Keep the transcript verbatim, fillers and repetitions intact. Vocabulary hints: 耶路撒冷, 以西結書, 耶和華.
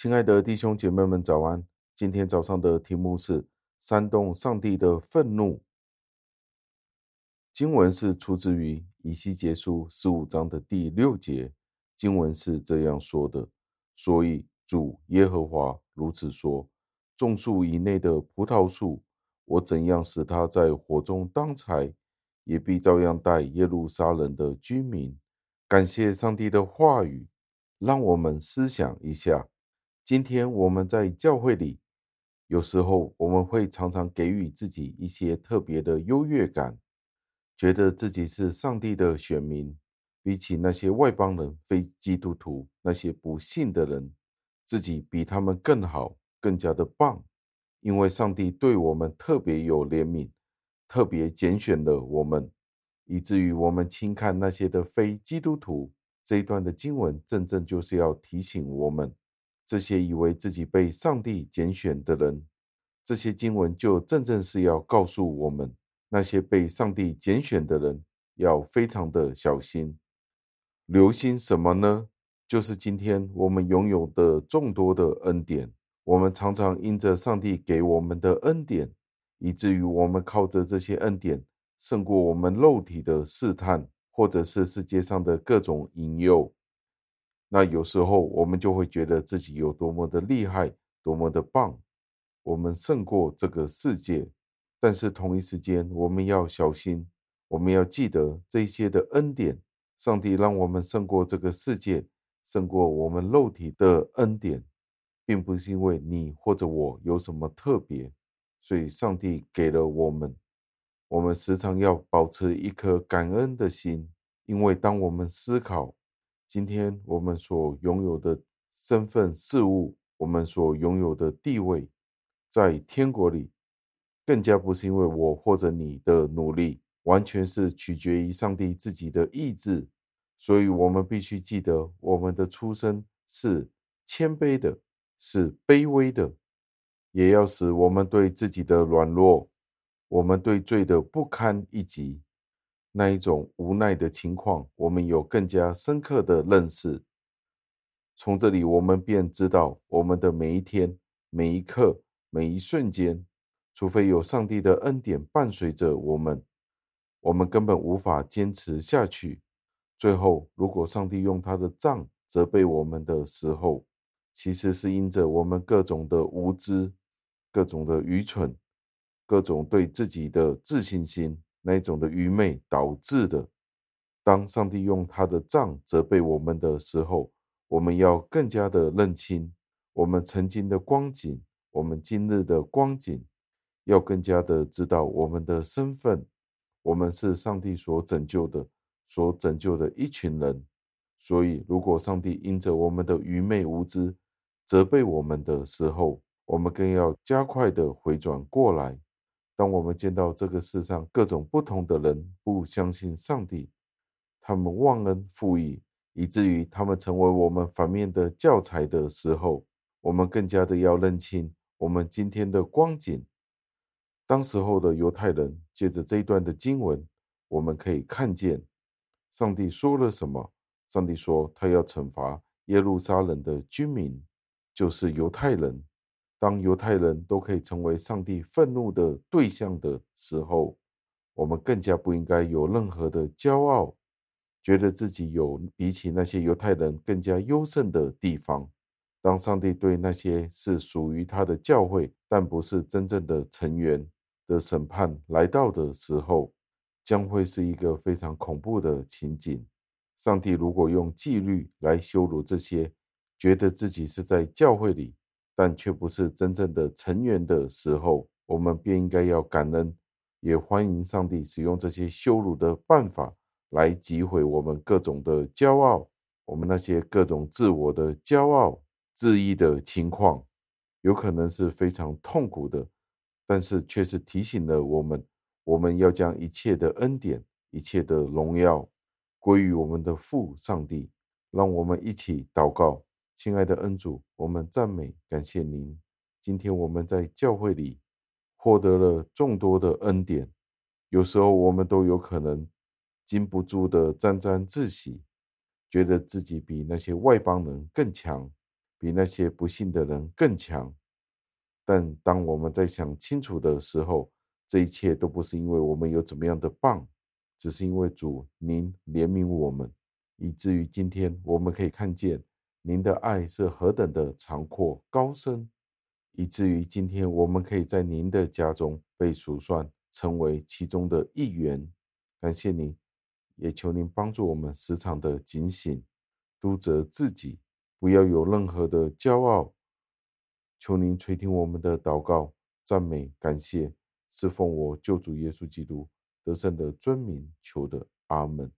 亲爱的弟兄姐妹们早安，今天早上的题目是煽动上帝的愤怒。经文是出自于以西结书十五章的第六节，经文是这样说的：所以主耶和华如此说，众树以内的葡萄树，我怎样使它在火中当柴，也必照样待耶路撒冷的居民。感谢上帝的话语，让我们思想一下。今天我们在教会里，有时候我们会常常给予自己一些特别的优越感，觉得自己是上帝的选民，比起那些外邦人、非基督徒、那些不信的人，自己比他们更好，更加的棒。因为上帝对我们特别有怜悯，特别拣选了我们，以至于我们轻看那些的非基督徒。这一段的经文正正就是要提醒我们，这些以为自己被上帝拣选的人，这些经文就正正是要告诉我们，那些被上帝拣选的人要非常的小心。留心什么呢？就是今天我们拥有的众多的恩典，我们常常因着上帝给我们的恩典，以至于我们靠着这些恩典胜过我们肉体的试探，或者是世界上的各种引诱。那有时候我们就会觉得自己有多么的厉害，多么的棒，我们胜过这个世界。但是同一时间我们要小心，我们要记得这些的恩典，上帝让我们胜过这个世界，胜过我们肉体的恩典，并不是因为你或者我有什么特别，所以上帝给了我们。我们时常要保持一颗感恩的心，因为当我们思考今天我们所拥有的身份事物，我们所拥有的地位，在天国里更加不是因为我或者你的努力，完全是取决于上帝自己的意志。所以我们必须记得，我们的出身是谦卑的，是卑微的，也要使我们对自己的软弱，我们对罪的不堪一击，那一种无奈的情况，我们有更加深刻的认识。从这里我们便知道，我们的每一天、每一刻、每一瞬间，除非有上帝的恩典伴随着我们，我们根本无法坚持下去。最后，如果上帝用他的杖责备我们的时候，其实是因着我们各种的无知、各种的愚蠢、各种对自己的自信心那一种的愚昧导致的。当上帝用他的杖责备我们的时候，我们要更加的认清我们曾经的光景，我们今日的光景，要更加的知道我们的身份，我们是上帝所拯救的，所拯救的一群人。所以如果上帝因着我们的愚昧无知责备我们的时候，我们更要加快的回转过来。当我们见到这个世上各种不同的人不相信上帝，他们忘恩负义，以至于他们成为我们反面的教材的时候，我们更加的要认清我们今天的光景。当时候的犹太人借着这一段的经文，我们可以看见上帝说了什么。上帝说他要惩罚耶路撒冷的居民，就是犹太人。当犹太人都可以成为上帝愤怒的对象的时候，我们更加不应该有任何的骄傲，觉得自己有比起那些犹太人更加优胜的地方。当上帝对那些是属于他的教会，但不是真正的成员的审判来到的时候，将会是一个非常恐怖的情景。上帝如果用纪律来羞辱这些觉得自己是在教会里但却不是真正的成员的时候，我们便应该要感恩，也欢迎上帝使用这些羞辱的办法来击毁我们各种的骄傲，我们那些各种自我的骄傲、自义的情况，有可能是非常痛苦的，但是却是提醒了我们，我们要将一切的恩典、一切的荣耀归于我们的父上帝。让我们一起祷告。亲爱的恩主，我们赞美感谢您，今天我们在教会里获得了众多的恩典。有时候我们都有可能禁不住的沾沾自喜，觉得自己比那些外邦人更强，比那些不信的人更强。但当我们在想清楚的时候，这一切都不是因为我们有怎么样的棒，只是因为主您怜悯我们，以至于今天我们可以看见您的爱是何等的长阔高深，以至于今天我们可以在您的家中被数算，成为其中的一员。感谢您，也求您帮助我们时常的警醒，督责自己，不要有任何的骄傲。求您垂听我们的祷告，赞美感谢，是奉我救主耶稣基督得胜的尊名求的，阿们。